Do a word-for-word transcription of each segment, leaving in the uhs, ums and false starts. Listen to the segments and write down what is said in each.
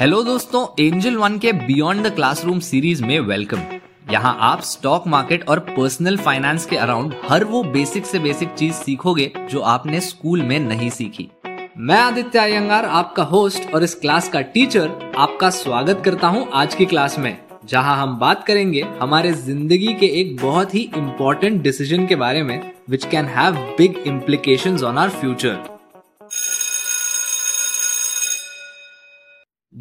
Hello दोस्तों, Angel One के beyond the classroom series में वेलकम। यहाँ आप स्टॉक मार्केट और पर्सनल फाइनेंस के अराउंड हर वो बेसिक से बेसिक चीज सीखोगे जो आपने स्कूल में नहीं सीखी। मैं आदित्य अयंगार, आपका होस्ट और इस क्लास का टीचर, आपका स्वागत करता हूँ आज की क्लास में, जहाँ हम बात करेंगे हमारे जिंदगी के एक बहुत ही इम्पोर्टेंट डिसीजन के बारे में, which can have big implications on our future.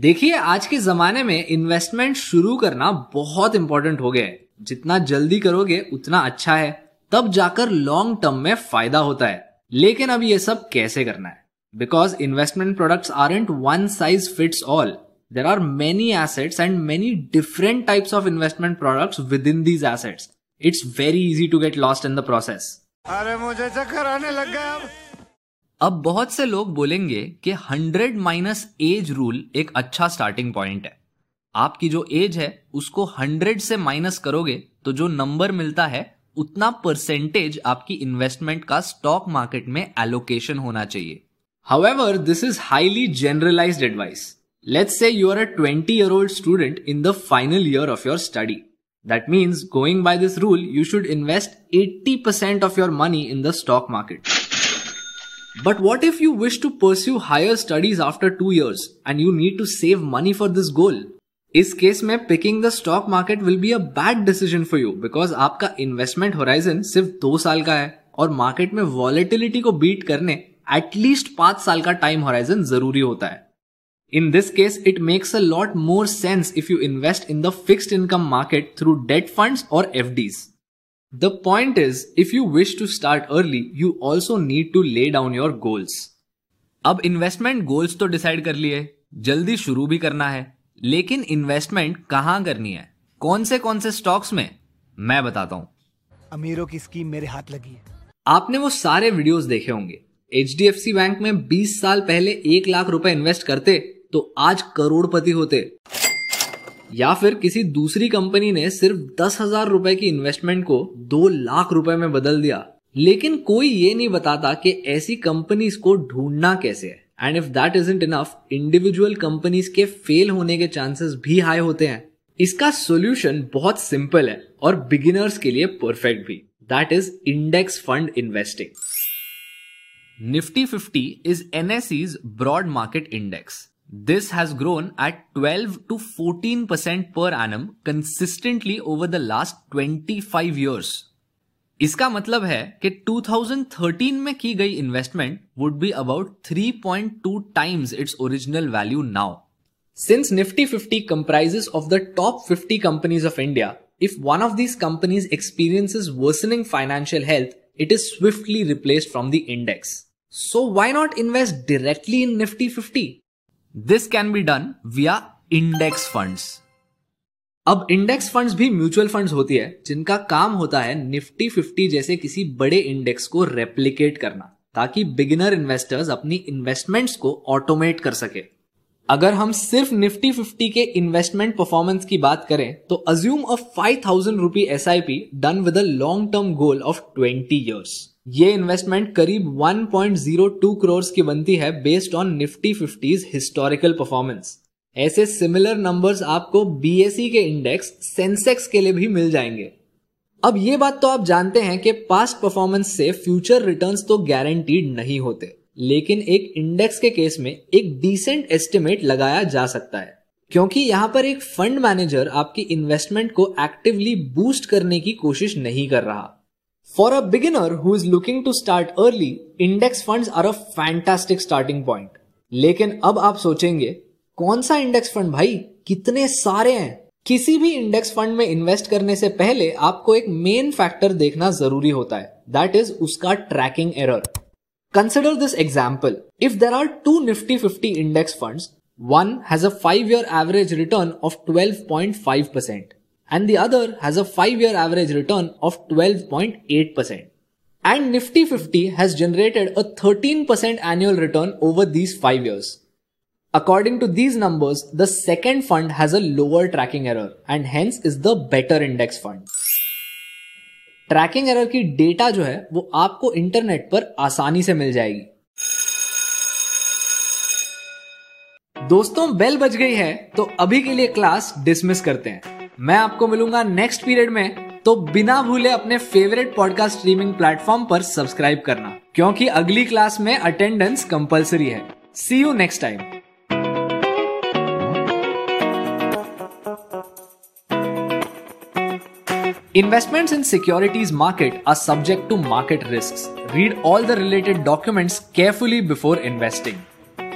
देखिए, आज के जमाने में इन्वेस्टमेंट शुरू करना बहुत इंपॉर्टेंट हो गया है। जितना जल्दी करोगे उतना अच्छा है, तब जाकर लॉन्ग टर्म में फायदा होता है। लेकिन अब ये सब कैसे करना है? Because investment products aren't one size fits all. There are many assets and many different types of investment products within these assets. It's very easy to get lost in the process. अरे मुझे चक्कर आने लग गया। अब बहुत से लोग बोलेंगे कि हंड्रेड माइनस एज रूल एक अच्छा स्टार्टिंग पॉइंट है। आपकी जो एज है उसको हंड्रेड से माइनस करोगे तो जो नंबर मिलता है उतना परसेंटेज आपकी इन्वेस्टमेंट का स्टॉक मार्केट में एलोकेशन होना चाहिए। However, this is highly generalised advice. Let's say you are a twenty year old student in the final year of your study. That means going by this rule you should invest eighty percent of your money in the stock market. But what if you wish to pursue higher studies after two years and you need to save money for this goal? इस case में picking the stock market will be a bad decision for you because आपका investment horizon सिर्फ दो साल का है और market में volatility को beat करने at least पांच साल का time horizon जरूरी होता है। In this case, it makes a lot more sense if you invest in the fixed income market through debt funds or F Ds. The point is, if you wish to start early, you also need to lay down your goals. अब investment goals तो decide कर लिए, जल्दी शुरू भी करना है, लेकिन इन्वेस्टमेंट कहाँ करनी है, कौन से कौन से स्टॉक्स में, मैं बताता हूँ। अमीरों की स्कीम मेरे हाथ लगी है। आपने वो सारे वीडियोस देखे होंगे। H D F C bank में बीस साल पहले एक लाख रुपए इन्वेस्ट करते तो आज करोड़पति होते, या फिर किसी दूसरी कंपनी ने सिर्फ दस हजार रुपए की इन्वेस्टमेंट को दो लाख रुपए में बदल दिया। लेकिन कोई ये नहीं बताता कि ऐसी कंपनीज को ढूंढना कैसे है। And if that isn't enough, individual companies के फेल होने के चांसेस भी हाई होते हैं। इसका सॉल्यूशन बहुत सिंपल है और बिगिनर्स के लिए परफेक्ट भी। That is index fund investing. Nifty fifty is N S E's broad market index. This has grown at twelve to fourteen percent per annum consistently over the last twenty-five years. इसका मतलब है कि twenty thirteen में की गई investment would be about three point two times its original value now. Since Nifty fifty comprises of the top fifty companies of India, if one of these companies experiences worsening financial health, it is swiftly replaced from the index. So why not invest directly in Nifty fifty? This can be done via index funds. अब index funds भी mutual funds होती है, जिनका काम होता है Nifty fifty जैसे किसी बड़े इंडेक्स को replicate करना, ताकि beginner investors अपनी investments को automate कर सके। अगर हम सिर्फ निफ्टी फिफ्टी के investment performance की बात करें तो assume a five thousand rupee S I P done with a long term goal of twenty years. ये इन्वेस्टमेंट करीब one point zero two crore की बनती है based on Nifty fifty's historical performance. ऐसे सिमिलर नंबर्स आपको बी एस ई के index Sensex के लिए भी मिल जाएंगे। अब ये बात तो आप जानते हैं कि पास्ट परफॉर्मेंस से फ्यूचर रिटर्न्स तो गारंटीड नहीं होते, लेकिन एक इंडेक्स के केस में एक डिसेंट एस्टिमेट लगाया जा सकता है, क्योंकि यहाँ पर एक फंड मैनेजर आपकी इन्वेस्टमेंट को एक्टिवली बूस्ट करने की कोशिश नहीं कर रहा। For a beginner who is looking to start early, index funds are a fantastic starting point. लेकिन अब आप सोचेंगे, कौन सा इंडेक्स फंड भाई, कितने सारे हैं। किसी भी इंडेक्स फंड में इन्वेस्ट करने से पहले आपको एक मेन फैक्टर देखना जरूरी होता है, दैट इज उसका tracking error. Consider this example. If there are two Nifty fifty index funds, one has a five year average return of twelve point five percent. And the other has a five year average return of twelve point eight percent. And Nifty fifty has generated a thirteen percent annual return over these five years. According to these numbers, the second fund has a lower tracking error and hence is the better index fund. Tracking error की data जो है वो आपको internet पर आसानी से मिल जाएगी। दोस्तों बेल बज गई है तो अभी के लिए क्लास डिसमिस करते हैं। मैं आपको मिलूंगा नेक्स्ट पीरियड में, तो बिना भूले अपने फेवरेट पॉडकास्ट स्ट्रीमिंग प्लेटफॉर्म पर सब्सक्राइब करना, क्योंकि अगली क्लास में अटेंडेंस कंपलसरी है। See you next time. Investments in securities market are subject to market risks. Read all the related documents carefully before investing.